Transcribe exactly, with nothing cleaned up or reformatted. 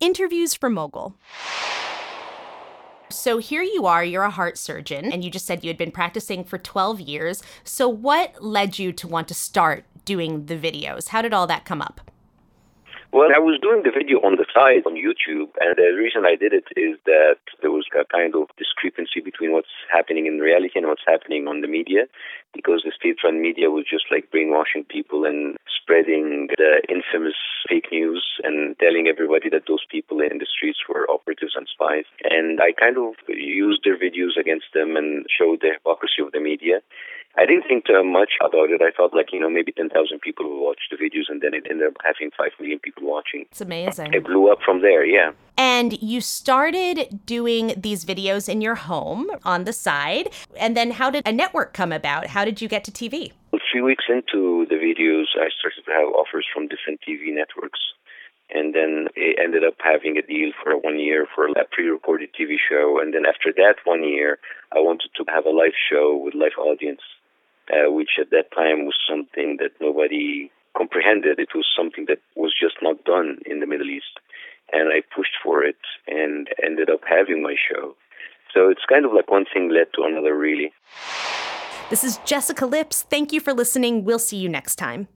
Interviews for Mogul. So here you are, you're a heart surgeon, and you just said you had been practicing for twelve years. So what led you to want to start doing the videos? How did all that come up? Well, I was doing the video on the side on YouTube, and the reason I did it is that there was a kind of discrepancy between what's happening in reality and what's happening on the media, because the state-run media was just like brainwashing people and spreading the infamous fake news and telling everybody that those people in the streets were operatives and spies. And I kind of used their videos against them and showed the hypocrisy of the media. I didn't think too much about it. I thought like, you know, maybe ten thousand people will watch the videos, and then it ended up having five million people watching. It's amazing. It blew up from there, yeah. And you started doing these videos in your home on the side. And then how did a network come about? How did you get to T V? A few weeks into the videos, I started to have offers from different T V networks. And then it ended up having a deal for one year for a pre-recorded T V show. And then after that one year, I wanted to have a live show with live audience, uh, which at that time was something that nobody comprehended. It was something that was just not done in the Middle East. And I pushed for it and ended up having my show. So it's kind of like one thing led to another, really. This is Jessica Lips. Thank you for listening. We'll see you next time.